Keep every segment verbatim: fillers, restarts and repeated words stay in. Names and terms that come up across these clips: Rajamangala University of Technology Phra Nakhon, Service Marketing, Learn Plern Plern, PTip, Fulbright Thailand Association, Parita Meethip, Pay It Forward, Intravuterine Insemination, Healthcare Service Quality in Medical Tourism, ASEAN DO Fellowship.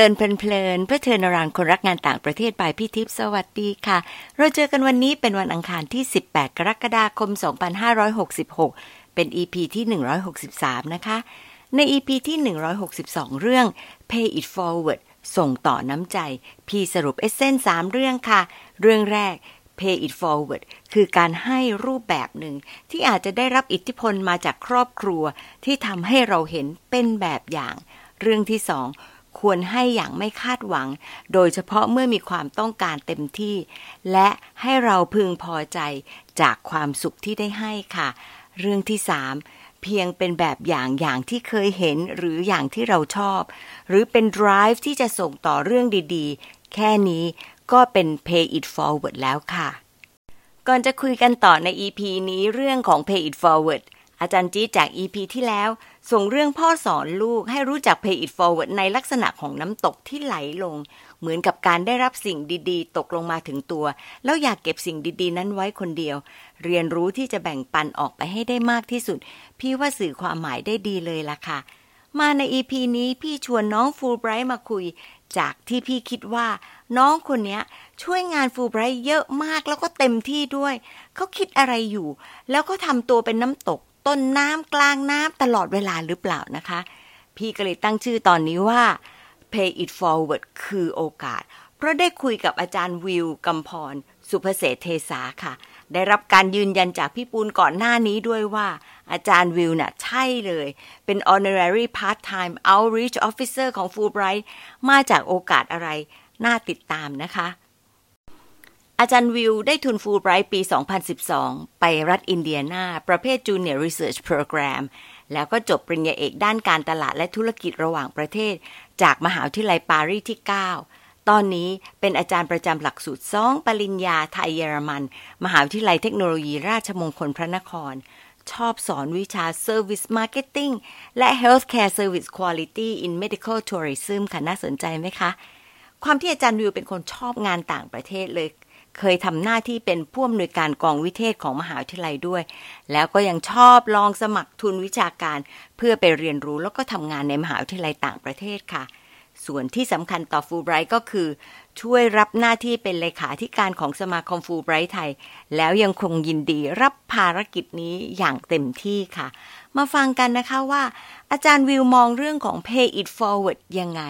เลินเพลินเพลินเพื่อเทินรางคนรักงานต่างประเทศบายพี่ทิพย์สวัสดีค่ะเราเจอกันวันนี้เป็นวันอังคารที่สิบแปดกรกฎาคมสองพันห้าร้อยหกสิบหกเป็น อี พี ที่หนึ่งร้อยหกสิบสามนะคะใน อี พี ที่หนึ่งร้อยหกสิบสองเรื่อง Pay It Forward ส่งต่อน้ำใจพี่สรุปเอเซนสามเรื่องค่ะเรื่องแรก Pay It Forward คือการให้รูปแบบหนึ่งที่อาจจะได้รับอิทธิพลมาจากครอบครัวที่ทำให้เราเห็นเป็นแบบอย่างเรื่องที่สองควรให้อย่างไม่คาดหวังโดยเฉพาะเมื่อมีความต้องการเต็มที่และให้เราพึงพอใจจากความสุขที่ได้ให้ค่ะเรื่องที่สามเพียงเป็นแบบอย่างอย่างที่เคยเห็นหรืออย่างที่เราชอบหรือเป็น drive ที่จะส่งต่อเรื่องดีๆแค่นี้ก็เป็น Pay It Forward แล้วค่ะก่อนจะคุยกันต่อใน อี พี นี้เรื่องของ Pay It Forward อาจารย์จี้จาก อี พี ที่แล้วส่งเรื่องพ่อสอนลูกให้รู้จัก Pay It Forward ในลักษณะของน้ำตกที่ไหลลงเหมือนกับการได้รับสิ่งดีๆตกลงมาถึงตัวแล้วอยากเก็บสิ่งดีๆนั้นไว้คนเดียวเรียนรู้ที่จะแบ่งปันออกไปให้ได้มากที่สุดพี่ว่าสื่อความหมายได้ดีเลยล่ะค่ะมาใน อี พี นี้พี่ชวนน้องฟูลไบรท์มาคุยจากที่พี่คิดว่าน้องคนนี้ช่วยงานฟูลไบรท์เยอะมากแล้วก็เต็มที่ด้วยเขาคิดอะไรอยู่แล้วก็ทำตัวเป็นน้ำตกต้นน้ำกลางน้ำตลอดเวลาหรือเปล่านะคะพี่ก็เลยตั้งชื่อตอนนี้ว่า Pay It Forward คือโอกาสเพราะได้คุยกับอาจารย์วิวกำพรสุภเสษเทสาค่ะได้รับการยืนยันจากพี่ปูนก่อนหน้านี้ด้วยว่าอาจารย์วิวน่ะใช่เลยเป็น Honorary Part-Time Outreach Officer ของ Fulbright มาจากโอกาสอะไรน่าติดตามนะคะอาจารย์วิวได้ทุน Fulbright ปีสองพันสิบสองไปรัฐอินเดียนาประเภท Junior Research Program แล้วก็จบปริญญาเอกด้านการตลาดและธุรกิจระหว่างประเทศจากมหาวิทยาลัยปารีสที่เก้าตอนนี้เป็นอาจารย์ประจำหลักสูตรสองปริญญาไทยเยอรมันมหาวิทยาลัยเทคโนโลยีราชมงคลพระนครชอบสอนวิชา Service Marketing และ Healthcare Service Quality in Medical Tourism ค่ะน่าสนใจไหมคะความที่อาจารย์วิวเป็นคนชอบงานต่างประเทศเลยเคยทำหน้าที่เป็นผู้อำนวยการกองวิเทศของมหาวิทยาลัยด้วยแล้วก็ยังชอบลองสมัครทุนวิชาการเพื่อไปเรียนรู้แล้วก็ทำงานในมหาวิทยาลัยต่างประเทศค่ะส่วนที่สำคัญต่อฟูลไบรท์ก็คือช่วยรับหน้าที่เป็นเลขาธิการของสมาคมฟูลไบรท์ไทยแล้วยังคงยินดีรับภารกิจนี้อย่างเต็มที่ค่ะมาฟังกันนะคะว่าอาจารย์วิวมองเรื่องของ Pay It Forward ยังไง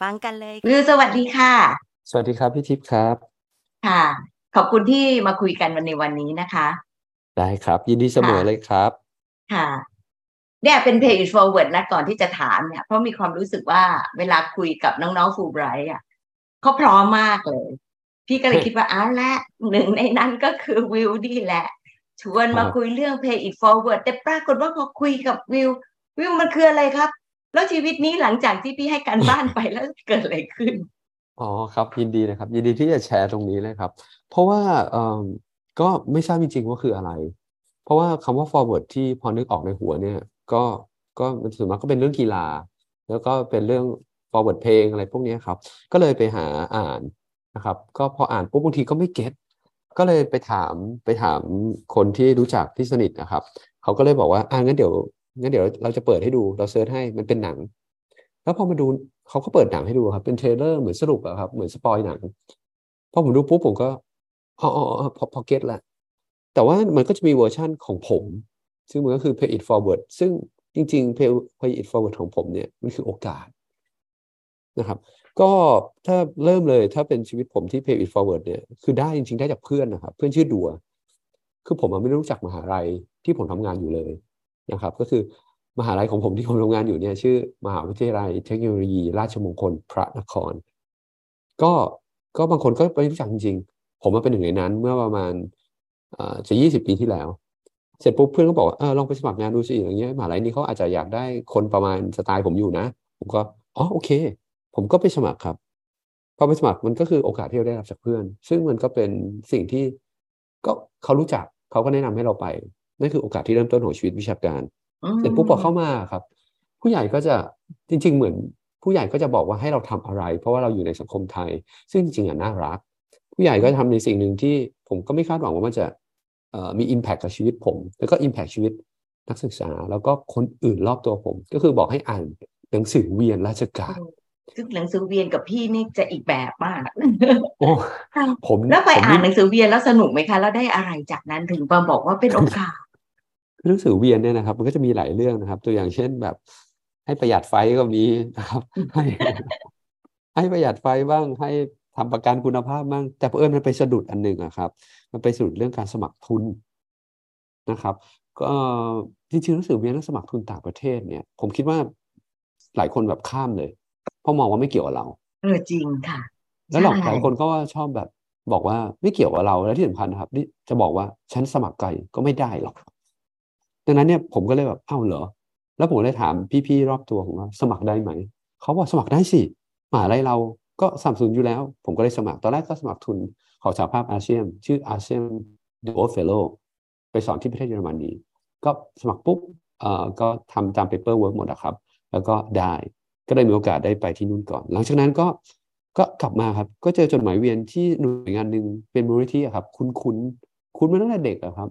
ฟังกันเลยวิวสวัสดีค่ะสวัสดีครับพี่ทิพย์ครับค่ะขอบคุณที่มาคุยกันในวันนี้นะคะได้ครับยินดีเสมอเลยครับค่ะเนี่ยเป็น Pay It Forward นะก่อนที่จะถามเนี่ยเพราะมีความรู้สึกว่าเวลาคุยกับน้องๆ Fulbright อ่ะเขาพร้อมมากเลยพี่ก็เลยคิดว่าอ้าวและหนึ่งในนั้นก็คือวิวนี่แหละชวนมาคุยเรื่อง Pay It Forward แต่ปรากฏว่าพอคุยกับวิววิวมันคืออะไรครับแล้วชีวิตนี้หลังจากที่พี่ให้การบ้านไปแล้วเกิดอะไรขึ้นอ๋อครับยินดีนะครับยินดีที่จะแชร์ตรงนี้เลยครับเพราะว่าเอ่อก็ไม่ทราบจริงๆว่าคืออะไรเพราะว่าคำว่า Forward ที่พอนึกออกในหัวเนี่ยก็ก็ส่วนมากก็เป็นเรื่องกีฬาแล้วก็เป็นเรื่อง forward เพลงอะไรพวกนี้ครับก็เลยไปหาอ่านนะครับก็พออ่านปุ๊บบางทีก็ไม่เก็ตก็เลยไปถามไปถามคนที่รู้จักที่สนิทนะครับเขาก็เลยบอกว่าอ่ะงั้นเดี๋ยวงั้นเดี๋ยวเราจะเปิดให้ดูเราเซิร์ชให้มันเป็นหนังแล้วพอมาดูเขาก็เปิดหนังให้ดูครับเป็นเทรลเลอร์เหมือนสรุปอะครับเหมือนสปอยหนังพอผมดูปุ๊บผมก็อ๋อพอพอเก็ตละแต่ว่ามันก็จะมีเวอร์ชั่นของผมซึ่งมันก็คือ Pay It Forward ซึ่งจริงๆ Pay It Forward ของผมเนี่ยมันคือโอกาสนะครับก็ถ้าเริ่มเลยถ้าเป็นชีวิตผมที่ Pay It Forward เนี่ยคือได้จริงๆได้จากเพื่อนนะครับเพื่อนชื่อดัวคือผมไม่รู้จักมหาลัยที่ผมทำงานอยู่เลยนะครับก็คือมหาลัยของผมที่ผมทำงานอยู่เนี่ยชื่อมหาวิทยาลัยเทคโนโลยีราชมงคลพระนครก็ก็บางคนก็ไม่รู้จักจริงๆผมมาเป็นหนึ่งในนั้นเมื่อประมาณอ่าจะยี่สิบปีที่แล้วเสร็จปุ๊บเพื่อนก็บอกว่าเออลองไปสมัครงานดูสิอย่างเงี้ยมหาลัยนี้เขาอาจจะอยากได้คนประมาณสไตล์ผมอยู่นะผมก็อ๋อโอเคผมก็ไปสมัครครับพอไปสมัครมันก็คือโอกาสที่เราได้รับจากเพื่อนซึ่งมันก็เป็นสิ่งที่ก็เขารู้จักเขาก็แนะนำให้เราไปนั่นคือโอกาสที่เริ่มต้นของชีวิตวิชาการเสร็จปุ๊บพอเข้ามาครับผู้ใหญ่ก็จะจริงๆเหมือนผู้ใหญ่ก็จะบอกว่าให้เราทำอะไรเพราะว่าเราอยู่ในสังคมไทยซึ่งจริงๆอ่ะน่ารักผู้ใหญ่ก็ทำในสิ่งนึงที่ผมก็ไม่คาดหวังว่ามันจะมี impact กับชีวิตผมแล้วก็ impact ชีวิตนักศึกษาแล้วก็คนอื่นรอบตัวผมก็คือบอกให้อ่านหนังสือเวียนราชการ ซึ่งหนังสือเวียนกับพี่นี่จะอีกแบบมากโอ้ผมแล้วไปอ่านหนังสือเวียนแล้วสนุกไหมคะแล้วได้อะไรจากนั้นถึงมาบอกว่าเป็นโอกาสหนังสือเวียนเนี่ยนะครับมันก็จะมีหลายเรื่องนะครับตัวอย่างเช่นแบบให้ประหยัดไฟก็มีนะครับให้ให้ประหยัดไฟบ้างให้ทำประกันคุณภาพบ้างแต่เผอิญมันไปสะดุดอันนึงอะครับมันไปสะดุดเรื่องการสมัครทุนนะครับก็จริงๆหนังสือเวียนเรื่องสมัครทุนต่างประเทศเนี่ยผมคิดว่าหลายคนแบบข้ามเลยเพราะมองว่าไม่เกี่ยวกับเราเออจริงค่ะแล้วหลายคนก็ชอบแบบบอกว่าไม่เกี่ยวกับเราและที่สำคัญนะครับนี่จะบอกว่าฉันสมัครไกลก็ไม่ได้หรอกดังนั้นเนี่ยผมก็เลยแบบเอ้าเหรอแล้วผมเลยถามพี่ๆรอบตัวผมว่าสมัครได้ไหมเขาบอกสมัครได้สิมหาลัยเราก็สนับสนุนอยู่แล้วผมก็เลยสมัครตอนแรกก็สมัครทุนของสหภาพอาเซียนชื่ออาเซียนโดเฟโลไปสอนที่ประเทศเยอรมนีก็สมัครปุ๊บเอ่อก็ทำตาม paper work หมดอะครับแล้วก็ได้ก็ได้มีโอกาสได้ไปที่นู่นก่อนหลังจากนั้นก็ก็กลับมาครับก็เจอจดหมายเวียนที่หน่วยงานนึงเป็นมูลนิธิครับคุ้นคุ้นคุ้นมาตั้งแต่เด็กอะครับ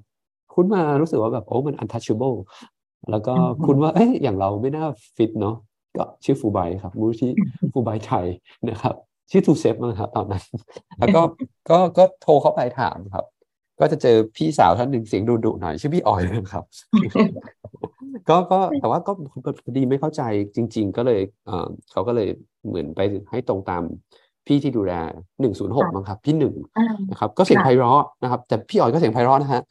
คุ้นมารู้สึกว่าแบบโอ้มัน untouchable แล้วก็คุ้นว่าเอ๊ะอย่างเราไม่น่าฟิตเนาะก็ชื่อฟูไบครับมูลนิธิฟูไบไทยนะครับชื่อทูเซฟมั้งครับตอนนั้นแล้วก็ก็ก็โทรเข้าไปถามครับก็จะเจอพี่สาวท่านหนึ่งเสียงดุดุหน่อยชื่อพี่ออยนะครับก็ก็แต่ว่าก็พอดีไม่เข้าใจจริงๆก็เลยเอ่อเขาก็เลยเหมือนไปให้ตรงตามพี่ที่ดูแลหนึ่งศูนย์หกมั้งครับพี่หนึ่งนะครับก็เสียงไพเราะนะครับแต่พี่ออยก็เสียงไพเราะนะฮะ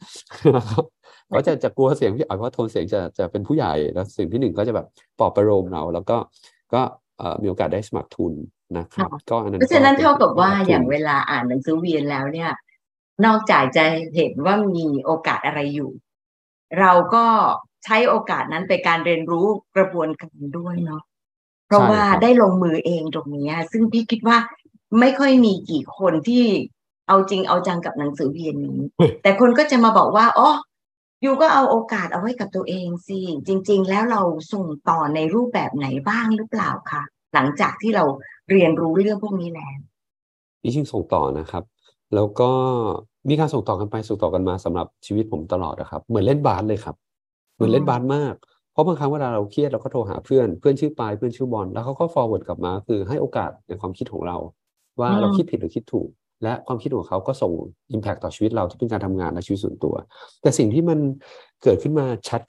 ก็จะจะกลัวเสียงพี่ออยเพราะโทนเสียงจะจะเป็นผู้ใหญ่แล้วเสียงพี่หนึ่งก็จะแบบปลอบประโลมเราแล้วก็ก็มีโอกาสได้สมัครทุนนะครับก็อันนั้นเพราะฉะนั้นเท่ากับว่าอย่างเวลาอ่านหนังสือเวียนแล้วเนี่ยนอกจากจะเห็นว่ามีโอกาสอะไรอยู่เราก็ใช้โอกาสนั้นไปการเรียนรู้กระบวนการด้วยเนาะเพราะว่าได้ลงมือเองตรงนี้ซึ่งพี่คิดว่าไม่ค่อยมีกี่คนที่เอาจริงเอาจังกับหนังสือเวียนนี้แต่คนก็จะมาบอกว่าอ๋ออยู่ก็เอาโอกาสเอาไว้กับตัวเองสิจริงๆแล้วเราส่งต่อในรูปแบบไหนบ้างหรือเปล่าคะหลังจากที่เราเรียนรู้เรื่องพวกนี้แล้วนี่จึงส่งต่อนะครับแล้วก็มีการส่งต่อกันไปส่งต่อกันมาสำหรับชีวิตผมตลอดนะครับเหมือนเล่นบาสเลยครับเหมือนเล่นบาสมากเพราะบางครั้งเวลาเราเครียดเราก็โทรหาเพื่อนเพื่อนชื่อปายเพื่อนชื่อบอลแล้วเขาก็ forward กลับมาคือให้โอกาสในความคิดของเราว่าเราคิดผิดหรือคิดถูกและความคิดของเขาก็ส่ง impact ต่อชีวิตเราที่เป็นการทำงานและชีวิตส่วนตัวแต่สิ่งที่มันเกิดขึ้นมา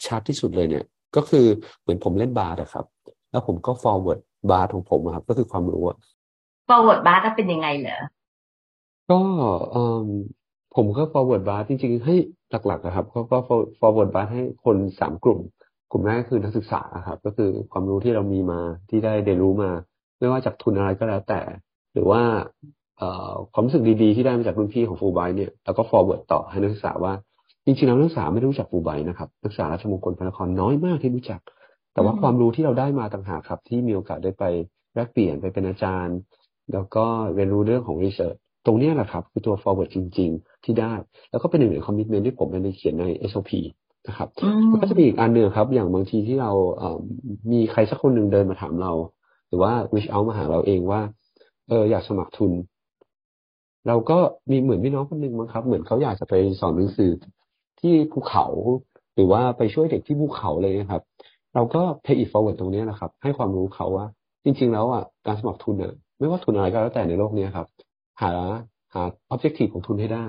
ชัดๆที่สุดเลยเนี่ยก็คือเหมือนผมเล่นบาสอะครับแล้วผมก็ forward บาสของผมครับก็คือความรู้ forward บาสเป็นยังไงเหรอก็ผมก็ forward bar จริงๆให้หลักๆนะครับก็ forward bar ให้คนสามกลุ่มกลุ่มแรกก็คือนักศึกษาครับก็คือความรู้ที่เรามีมาที่ได้เรียนรู้มาไม่ว่าจากทุนอะไรก็แล้วแต่หรือว่าความรู้สึกดีๆที่ได้มาจากรุ่นพี่ของฟูไบเนี่ยแล้วก็ forward ต่อให้นักศึกษาว่าจริงๆแล้วนักศึกษาไม่รู้จักฟูไบนะครับนักศึกษาราชมงคลพระนครน้อยมากที่รู้จักแต่ว่าความรู้ที่เราได้มาต่างหากครับที่มีโอกาสได้ไปแลกเปลี่ยนไปเป็นอาจารย์แล้วก็เรียนรู้เรื่องของ researchตรงนี้แหละครับคือตัว forward จริงๆที่ได้แล้วก็เป็นหนึ่งใน commitment ที่ผมได้เขียนใน เอส โอ พี นะครับก็จะมีอีกอันหนึ่งครับอย่างบางทีที่เราเอ่อมีใครสักคนหนึ่งเดินมาถามเราหรือว่า reach out มาหาเราเองว่าเอออยากสมัครทุนเราก็มีเหมือนพี่น้องคนหนึ่งมั้งครับเหมือนเขาอยากจะไปสอนหนังสือที่ภูเขาหรือว่าไปช่วยเด็กที่ภูเขาเลยนะครับเราก็ pay it forward ตรงนี้แหละครับให้ความรู้เขาว่าจริงๆแล้วอ่ะการสมัครทุนเนี่ยไม่ว่าทุนอะไรก็แล้วแต่ในโลกนี้ครับหาหา objective ของทุนให้ได้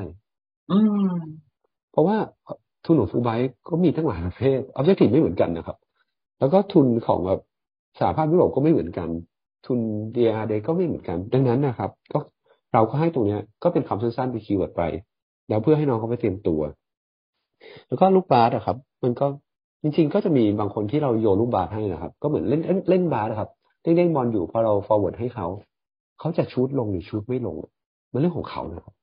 เพราะว่าทุนของฟูไบก็มีทั้งหลายประเภท objective ไม่เหมือนกันนะครับแล้วก็ทุนของแบบสหภาพยุโรปก็ไม่เหมือนกันทุน ดี อาร์ ดี ก็ไม่เหมือนกันดังนั้นนะครับก็เราก็ให้ตรงนี้ก็เป็นคำสั้นๆเป็นคีย์เวิร์ดไปแล้วเพื่อให้น้องเขาไปเตรียมตัวแล้วก็ลูกบาสอะครับมันก็จริงๆก็จะมีบางคนที่เราโยนลูกบาสให้นะครับก็เหมือนเล่นเล่นบาสนะครับเล่นเล่นบอลอยู่พอเรา forward ให้เขาเขาจะชูตลงหรือชูตไม่ลงมันเรื่องของเขานะครับ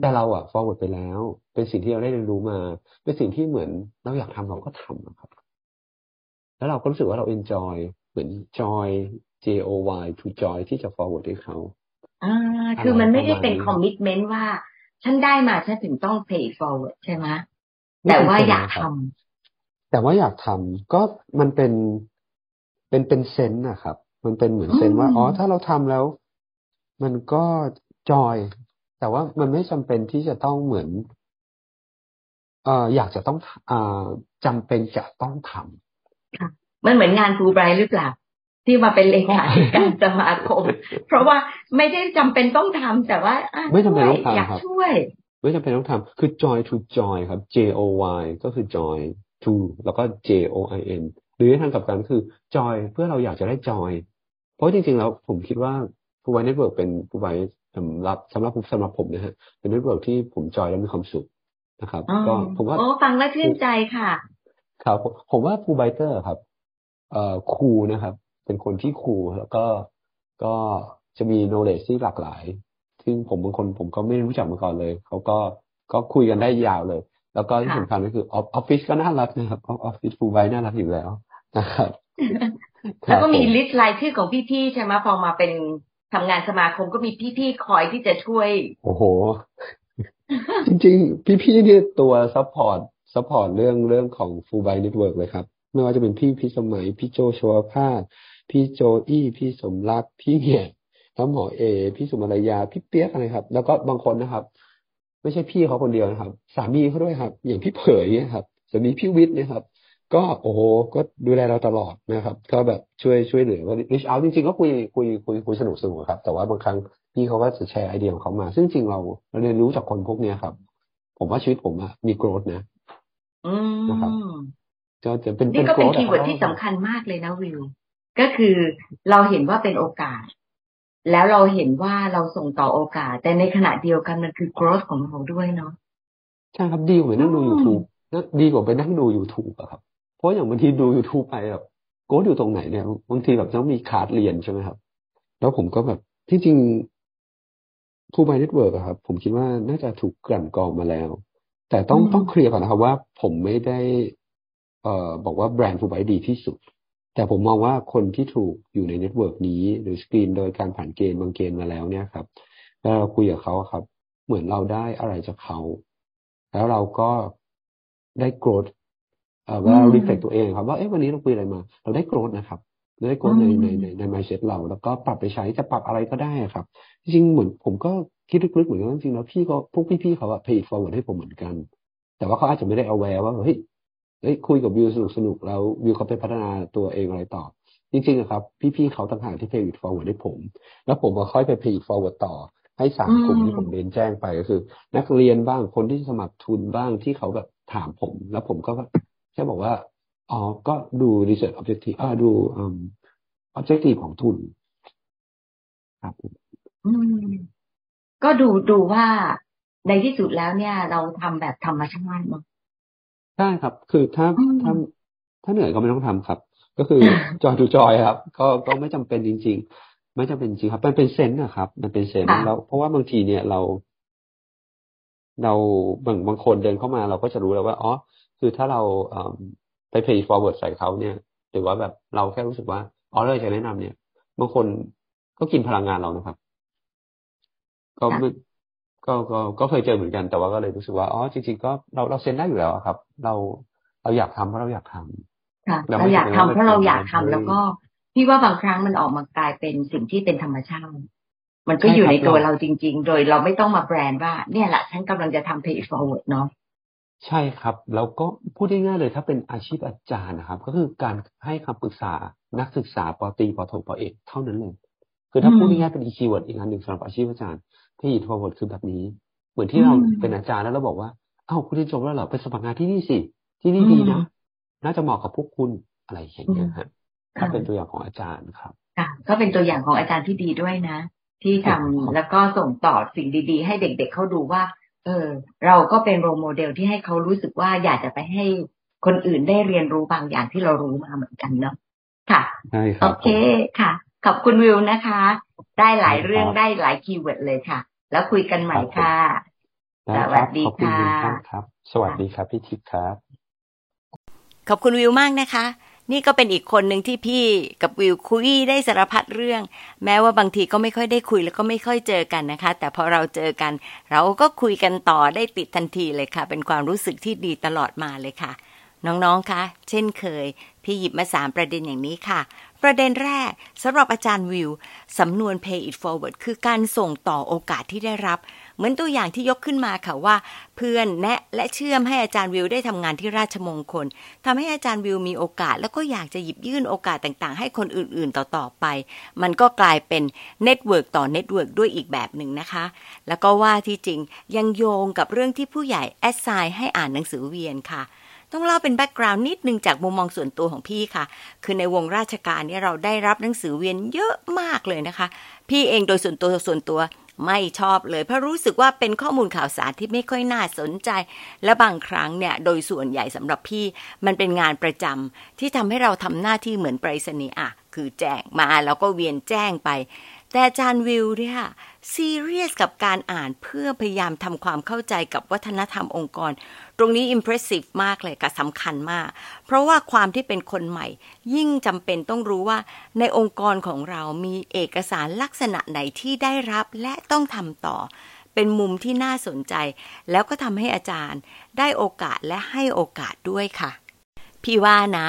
แต่เราอะ forward ไปแล้วเป็นสิ่งที่เราได้เรียนรู้มาเป็นสิ่งที่เหมือนเราอยากทำเราก็ทำนะครับแล้วเราก็รู้สึกว่าเรา enjoy เหมือน joy j o y to joy ที่จะ forward ให้เขาอ่าคือมันไม่ได้เป็น commitment ว่าฉันได้มาฉันถึงต้อง pay forward ใช่ไหมแต่ว่าอยากทำแต่ว่าอยากทำก็มันเป็นเป็นเป็นเซนส์นะครับมันเป็นเหมือนเซนส์ว่าอ๋อถ้าเราทำแล้วมันก็จอยแต่ว่ามันไม่จำเป็นที่จะต้องเหมือนเอ่ออยากจะต้องอ่าจำเป็นจะต้องทำค่ะมันเหมือนงานฟูไบรท์หรือเปล่า ที่มาเป็นเลขาธิการสมาคมเพราะว่าไม่ได้จำเป็นต้องทำแต่ว่าไม่จำเป็นต้องทำอยากช่วยไม่จำเป็นต้องทำคือ joy to joy ครับ J O Y ก็คือ joy to แล้วก็ J O I N หรือทางกลับกันคือ joy เพื่อเราอยากจะได้ joy เพราะจริงๆแล้วผมคิดว่าผู้ไว้เน็ตเวิร์กเป็นผู้ไว้สำหรับสำหรับสำหรับผมนะฮะเป็นเน็ตเวิร์กที่ผม joy และมีความสุขนะครับก็ผมว่าโอ้ฟังแล้วชื่นใจค่ะครับผมว่าผู้ไบเตอร์ครับเอ่อครูนะครับเป็นคนที่คูลแล้วก็ก็จะมี knowledge ที่หลากหลายซึ่งผมบางคนผมก็ไม่รู้จักมาก่อนเลยเขาก็ก็คุยกันได้ยาวเลยแล้วก็ที่สำคัญก็คือออฟฟิศก็น่ารักนะครับออฟฟิศฟูไวน่ารักอยู่แล้วนะครับแล้วก็มีลิสต์รายชื่อของพี่ๆใช่ไหมพอมาเป็นทำงานสมาคมก็มีพี่ๆคอยที่จะช่วยโอ้โห จริงๆพี่ๆเนี่ยตัวซัพพอร์ตซัพพอร์ตเรื่องเรื่องของฟูไวเน็ตเวิร์กเลยครับไม่ว่าจะเป็นพี่พี่สมัยพี่โจชัวภาคพี่โจอี้พี่สมรักพี่เหียดน้ำหอเอพี่สุมารยาพี่เปี๊ยกอะไรครับแล้วก็บางคนนะครับไม่ใช่พี่เขาคนเดียวนะครับสามีเขาด้วยครับอย่างพี่เผยเนี่ยครับสามีพี่วิทย์เนี่ยครับก็โอ้โหก็ดูแลเราตลอดนะครับก็แบบช่วยช่วยเหลือว่าริชเอาจริงๆก็คุยคุยคุยคุยสนุกสนุกครับแต่ว่าบางครั้งพี่เขาก็จะแชร์ไอเดียของเขามาซึ่งจริงเราเราเรียนรู้จากคนพวกนี้ครับผมว่าชีวิตผมอะมีโกรธนะนะครับก็จะเป็นนี่ก็เป็นคีย์เวิร์ดที่สำคัญมากเลยนะวิวก็คือเราเห็นว่าเป็นโอกาสแล้วเราเห็นว่าเราส่งต่อโอกาสแต่ในขณะเดียวกันมันคือ growth ของเราด้วยเนาะใช่ครับดีกว่าไปนั่งดู YouTube ดีกว่าไปนั่งดู YouTube อะครับเพราะอย่างบางทีดู YouTube ไปแบบโกรธอยู่ตรงไหนเนี่ยบางทีแบบต้องมีคลาสเรียนใช่ไหมครับแล้วผมก็แบบที่จริงทูไบเน็ตเวิร์กอะครับผมคิดว่าน่าจะถูกกลั่นกรองมาแล้วแต่ต้องต้องเคลียร์ก่อนนะครับว่าผมไม่ได้เอ่อบอกว่าแบรนด์ฟูไบดีที่สุดแต่ผมมองว่าคนที่ถูกอยู่ในเน็ตเวิร์กนี้หรือสกรีนโดยการผ่านเกณฑ์บางเกณฑ์มาแล้วเนี่ยครับแล้วเราคุยกับเขาครับเหมือนเราได้อะไรจากเขาแล้วเราก็ได้โกรธเอ่อเวลาเรารีเฟล็กตัวเองครับว่าเอ๊ะวันนี้เราคุยอะไรมาเราได้โกรธนะครับได้โกรธในในในในมายด์เซตเราแล้วก็ปรับไปใช้จะปรับอะไรก็ได้ครับจริงเหมือนผมก็คิดลึกๆเหมือนกันจริงแล้วพี่ก็พวกพี่ๆเขาอะเพย์ฟอร์เวิร์ดให้ผมเหมือนกันแต่ว่าเขาอาจจะไม่ได้เอาแวร์ว่าเฮ้ยเอ้ยคุยกับวิวสนุกสนุกแล้ววิวเขาไปพัฒนาตัวเองอะไรต่อจริงๆอะครับพี่ๆเขาต่างหากที่ pay it forward ให้ผมแล้วผมก็ค่อยไป pay it forward ต่อให้สามกลุ่มที่ผมเรียนแจ้งไปก็คือนักเรียนบ้างคนที่สมัครทุนบ้างที่เขาแบบถามผมแล้วผมก็แค่บอกว่าอ๋อก็ดู research objective อ่าดู objective ของทุนครับก็ดูดูว่าในที่สุดแล้วเนี่ยเราทำแบบธรรมชาติมั้งได้ครับคือถ้าถ้าถ้าเหนื่อยก็ไม่ต้องทำครับก็คือจอยดูจอยครับก็ก็ไม่จำเป็นจริงๆไม่จำเป็นจริงครับมันเป็นเซนส์นะครับมันเป็นเซนส์แล้วเพราะว่าบางทีเนี่ยเราเราบางบางคนเดินเข้ามาเราก็จะรู้แล้วว่าอ๋อคือถ้าเราไป pay forward ใส่เขาเนี่ยหรือว่าแบบเราแค่รู้สึกว่าอ๋อเราจะแนะนำเนี่ยบางคนก็กินพลังงานเรานะครับก็ก็ก็ก็เคยเจอเหมือนกันแต่ว่าก็เลยรู้สึกว่าอ๋อจริงๆก็เราเราเซ็นได้อยู่แล้วครับเราเราอยากทำเพราะเราอยากทำค่ะเราอยากทำเพราะเราอยากทำแล้วก็พี่ว่าบางครั้งมันออกมากลายเป็นสิ่งที่เป็นธรรมชาติมันก็อยู่ในตัวเราจริงๆโดยเราไม่ต้องมาแบรนด์ว่าเนี่ยแหละฉันกำลังจะทำ pay it forward เนาะใช่ครับแล้วก็พูดง่ายๆเลยถ้าเป็นอาชีพอาจารย์นะครับก็คือการให้คำปรึกษานักศึกษาปตรีปโทปเอกเท่านั้นเลยคือถ้าพูดง่ายๆเป็นอีกคีย์เวิร์ดอีกอันหนึ่งสำหรับอาชีพอาจารย์ที่ทวารคือแบบนี้เหมือนที่เราเป็นอาจารย์แล้วเราบอกว่าอ้าวคุณเรียนจบแล้วเหรอไปสมัครงานที่นี่สิที่นี่ดีนะน่าจะเหมาะกับพวกคุณอะไรอย่างเงี้ยฮะก็เป็นตัวอย่างของอาจารย์ครับค่ะก็เป็นตัวอย่างของอาจารย์ที่ดีด้วยนะที่ทำแล้วก็ส่งต่อสิ่งดีๆให้เด็กๆเขาดูว่าเออเราก็เป็นโรลโมเดลที่ให้เขารู้สึกว่าอยากจะไปให้คนอื่นได้เรียนรู้บางอย่างที่เรารู้มาเหมือนกันเนาะค่ะใช่ครับโอเคค่ะขอบคุณวิวนะคะได้หลายเรื่องได้หลายคีย์เวิร์ดเลยค่ะแล้วคุยกันใหม่ค่ะสวัสดีค่ะสวัสดีครับพี่ทิพย์ครับขอบคุณวิวมากนะคะนี่ก็เป็นอีกคนหนึ่งที่พี่กับวิวคุยได้สารพัดเรื่องแม้ว่าบางทีก็ไม่ค่อยได้คุยแล้วก็ไม่ค่อยเจอกันนะคะแต่พอเราเจอกันเราก็คุยกันต่อได้ติดทันทีเลยค่ะเป็นความรู้สึกที่ดีตลอดมาเลยค่ะน้องๆคะเช่นเคยพี่หยิบมาสามประเด็นอย่างนี้ค่ะประเด็นแรกสำหรับอาจารย์วิวสำนวน pay it forward คือการส่งต่อโอกาสที่ได้รับ เหมือนตัวอย่างที่ยกขึ้นมาค่ะว่าเพื่อนแนะและเชื่อมให้อาจารย์วิวได้ทำงานที่ราชมงคลทำให้อาจารย์วิวมีโอกาสแล้วก็อยากจะหยิบยื่นโอกาสต่างๆให้คนอื่นๆต่อๆไปมันก็กลายเป็นเน็ตเวิร์กต่อเน็ตเวิร์กด้วยอีกแบบหนึ่งนะคะแล้วก็ว่าที่จริงยังโยงกับเรื่องที่ผู้ใหญ่แอสไซน์ให้อ่านหนังสือเวียนค่ะต้องเล่าเป็นแบ็กกราวน์นิดนึงจากมุมมองส่วนตัวของพี่ค่ะคือในวงราชการเนี่ยเราได้รับหนังสือเวียนเยอะมากเลยนะคะพี่เองโดยส่วนตัวส่วนตัวไม่ชอบเลยเพราะรู้สึกว่าเป็นข้อมูลข่าวสารที่ไม่ค่อยน่าสนใจและบางครั้งเนี่ยโดยส่วนใหญ่สำหรับพี่มันเป็นงานประจำที่ทำให้เราทำหน้าที่เหมือนไปรษณีย์อ่ะคือแจกมาแล้วก็เวียนแจ้งไปแต่อาจารย์วิวเนี่ยซีเรียสกับการอ่านเพื่อพยายามทำความเข้าใจกับวัฒนธรรมองค์กรตรงนี้อิมเพรสซีฟมากเลยค่ะสำคัญมากเพราะว่าความที่เป็นคนใหม่ยิ่งจำเป็นต้องรู้ว่าในองค์กรของเรามีเอกสารลักษณะไหนที่ได้รับและต้องทำต่อเป็นมุมที่น่าสนใจแล้วก็ทำให้อาจารย์ได้โอกาสและให้โอกาสด้วยค่ะพี่ว่านะ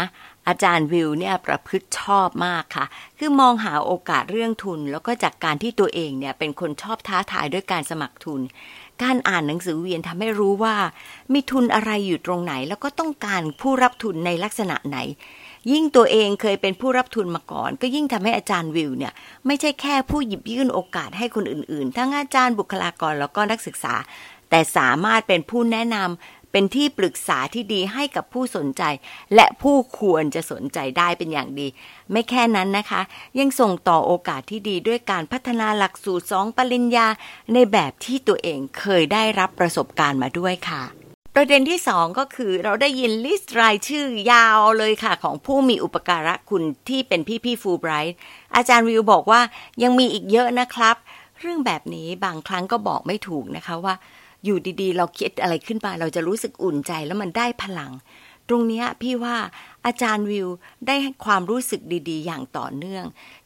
อาจารย์วิวเนี่ยประพฤติชอบมากค่ะคือมองหาโอกาสเรื่องทุนแล้วก็จากการที่ตัวเองเนี่ยเป็นคนชอบท้าทายด้วยการสมัครทุนการอ่านหนังสือเวียนทำให้รู้ว่ามีทุนอะไรอยู่ตรงไหนแล้วก็ต้องการผู้รับทุนในลักษณะไหนยิ่งตัวเองเคยเป็นผู้รับทุนมาก่อนก็ยิ่งทำให้อาจารย์วิวเนี่ยไม่ใช่แค่ผู้หยิบยื่นโอกาสให้คนอื่นๆทั้งอาจารย์บุคลากรแล้วก็นักศึกษาแต่สามารถเป็นผู้แนะนำเป็นที่ปรึกษาที่ดีให้กับผู้สนใจและผู้ควรจะสนใจได้เป็นอย่างดีไม่แค่นั้นนะคะยังส่งต่อโอกาสที่ดีด้วยการพัฒนาหลักสูตรสองปริญญาในแบบที่ตัวเองเคยได้รับประสบการณ์มาด้วยค่ะประเด็นที่สองก็คือเราได้ยินลิสต์รายชื่อยาวเลยค่ะของผู้มีอุปการะคุณที่เป็นพี่ๆฟูลไบรท์อาจารย์วิวบอกว่ายังมีอีกเยอะนะครับเรื่องแบบนี้บางครั้งก็บอกไม่ถูกนะคะว่าอยู่ดีๆเราคิดอะไรขึ้นมาเราจะรู้สึกอุ่นใจแล้วมันได้พลังตรงนี้พี่ว่าอาจารย์วิวได้ให้ความรู้สึกดีๆอย่างต่อเนื่อง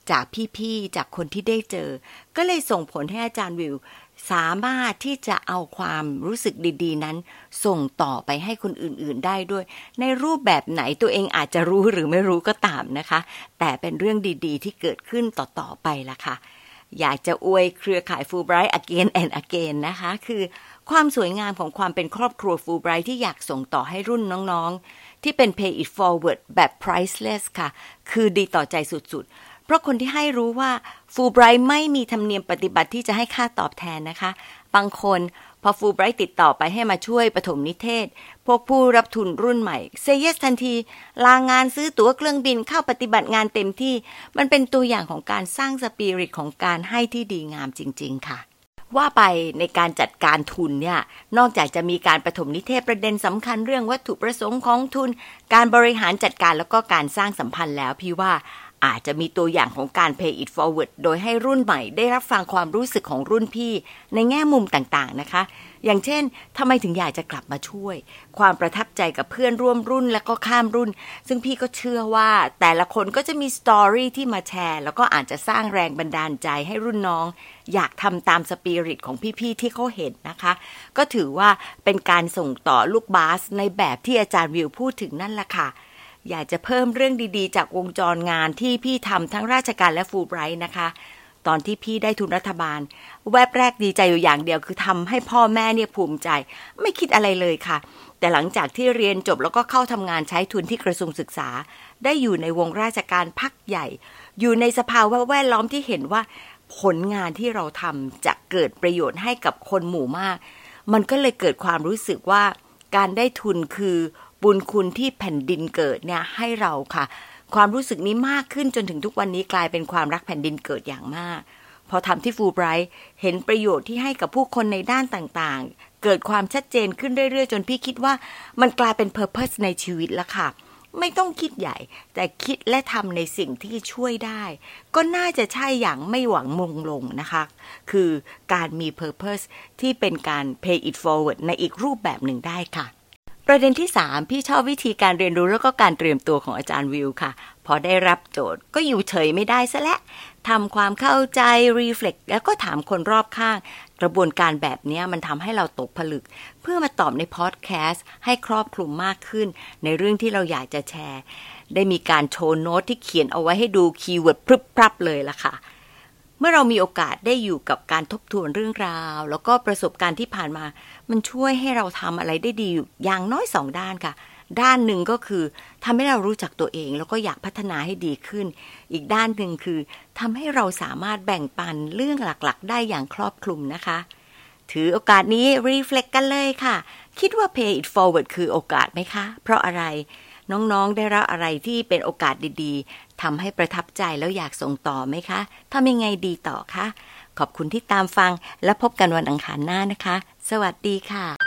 จากพี่ๆจากคนที่ได้เจอก็เลยส่งผลให้อาจารย์วิวสามารถที่จะเอาความรู้สึกดีๆนั้นส่งต่อไปให้คนอื่นๆได้ด้วยในรูปแบบไหนตัวเองอาจจะรู้หรือไม่รู้ก็ตามนะคะแต่เป็นเรื่องดีๆที่เกิดขึ้นต่อๆไปล่ะค่ะอยากจะอวยเครือข่ายฟูลไบรท์ again and again นะคะคือความสวยงามของความเป็นครอบครัวฟูลไบรท์ที่อยากส่งต่อให้รุ่นน้องๆที่เป็น pay it forward แบบ priceless ค่ะคือดีต่อใจสุดๆเพราะคนที่ให้รู้ว่าฟูลไบรท์ไม่มีธรรมเนียมปฏิบัติที่จะให้ค่าตอบแทนนะคะบางคนพอฟูลไบรท์ติดต่อไปให้มาช่วยปฐมนิเทศพวกผู้รับทุนรุ่นใหม่เซย์เยสทันทีลางานซื้อตั๋วเครื่องบินเข้าปฏิบัติงานเต็มที่มันเป็นตัวอย่างของการสร้างสปิริตของการให้ที่ดีงามจริงๆค่ะว่าไปในการจัดการทุนเนี่ยนอกจากจะมีการปฐมนิเทศประเด็นสำคัญเรื่องวัตถุประสงค์ของทุนการบริหารจัดการแล้วก็การสร้างสัมพันธ์แล้วพี่ว่าอาจจะมีตัวอย่างของการ pay it forward โดยให้รุ่นใหม่ได้รับฟังความรู้สึกของรุ่นพี่ในแง่มุมต่างๆนะคะอย่างเช่นทำไมถึงอยากจะกลับมาช่วยความประทับใจกับเพื่อนร่วมรุ่นและก็ข้ามรุ่นซึ่งพี่ก็เชื่อว่าแต่ละคนก็จะมีสตอรี่ที่มาแชร์แล้วก็อาจจะสร้างแรงบันดาลใจให้รุ่นน้องอยากทำตามสปิริตของพี่ๆที่เขาเห็นนะคะก็ถือว่าเป็นการส่งต่อลูกบาสในแบบที่อาจารย์วิวพูดถึงนั่นแหละค่ะอยากจะเพิ่มเรื่องดีๆจากวงจรงานที่พี่ทำทั้งราชการและฟูลไบรท์นะคะตอนที่พี่ได้ทุนรัฐบาลแวบแรกดีใจอยู่อย่างเดียวคือทำให้พ่อแม่เนี่ยภูมิใจไม่คิดอะไรเลยค่ะแต่หลังจากที่เรียนจบแล้วก็เข้าทำงานใช้ทุนที่กระทรวงศึกษาได้อยู่ในวงราชการพักใหญ่อยู่ในสภาวะแวดล้อมที่เห็นว่าผลงานที่เราทำจะเกิดประโยชน์ให้กับคนหมู่มากมันก็เลยเกิดความรู้สึกว่าการได้ทุนคือบุญคุณที่แผ่นดินเกิดเนี่ยให้เราค่ะความรู้สึกนี้มากขึ้นจนถึงทุกวันนี้กลายเป็นความรักแผ่นดินเกิดอย่างมากพอทำที่ฟูลไบรท์เห็นประโยชน์ที่ให้กับผู้คนในด้านต่างๆเกิดความชัดเจนขึ้นเรื่อยๆจนพี่คิดว่ามันกลายเป็นเพอร์เพสในชีวิตแล้วค่ะไม่ต้องคิดใหญ่แต่คิดและทำในสิ่งที่ช่วยได้ก็น่าจะใช่อย่างไม่หวังมงลงนะคะคือการมีเพอร์เพสที่เป็นการ pay it forward ในอีกรูปแบบหนึ่งได้ค่ะประเด็นที่สามพี่ชอบวิธีการเรียนรู้แล้วก็การเตรียมตัวของอาจารย์วิวค่ะพอได้รับโจทย์ก็อยู่เฉยไม่ได้ซะและทำความเข้าใจรีเฟล็กแล้วก็ถามคนรอบข้างกระบวนการแบบนี้มันทำให้เราตกผลึกเพื่อมาตอบในพอดแคสต์ให้ครอบคลุมมากขึ้นในเรื่องที่เราอยากจะแชร์ได้มีการโชว์โน้ตที่เขียนเอาไว้ให้ดูคีย์เวิร์ดพรึบพรับเลยล่ะค่ะ เมื่อเรามีโอกาสได้อยู่กับการทบทวนเรื่องราวแล้วก็ประสบการณ์ที่ผ่านมามันช่วยให้เราทำอะไรได้ดีอย่างน้อยสองด้านค่ะด้านหนึ่งก็คือทำให้เรารู้จักตัวเองแล้วก็อยากพัฒนาให้ดีขึ้นอีกด้านหนึ่งคือทำให้เราสามารถแบ่งปันเรื่องหลักๆได้อย่างครอบคลุมนะคะถือโอกาสนี้ reflect กันเลยค่ะคิดว่า pay it forward คือโอกาสไหมคะเพราะอะไรน้องๆได้รับอะไรที่เป็นโอกาสดีๆทำให้ประทับใจแล้วอยากส่งต่อไหมคะทำยังไงดีต่อคะขอบคุณที่ตามฟังและพบกันวันอังคารหน้านะคะสวัสดีค่ะ